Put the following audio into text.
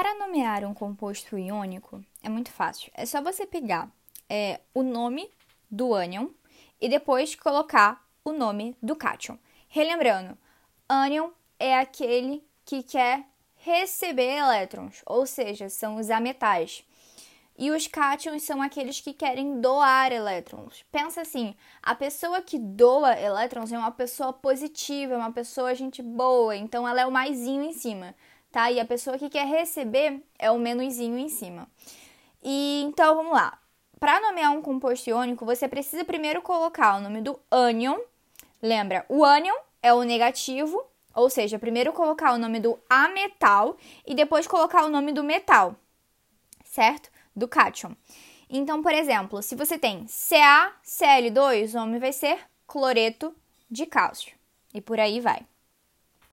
Para nomear um composto iônico, é muito fácil. É só você pegar o nome do ânion e depois colocar o nome do cátion. Relembrando, ânion é aquele que quer receber elétrons, ou seja, são os ametais. E os cátions são aqueles que querem doar elétrons. Pensa assim, a pessoa que doa elétrons é uma pessoa positiva, é uma pessoa gente boa, então ela é o maisinho em cima, tá? E a pessoa que quer receber é o menuzinho em cima. E então, vamos lá. Para nomear um composto iônico, você precisa primeiro colocar o nome do ânion. Lembra, o ânion é o negativo, ou seja, primeiro colocar o nome do ametal e depois colocar o nome do metal, certo? Do cátion. Então, por exemplo, se você tem CaCl2, o nome vai ser cloreto de cálcio. E por aí vai.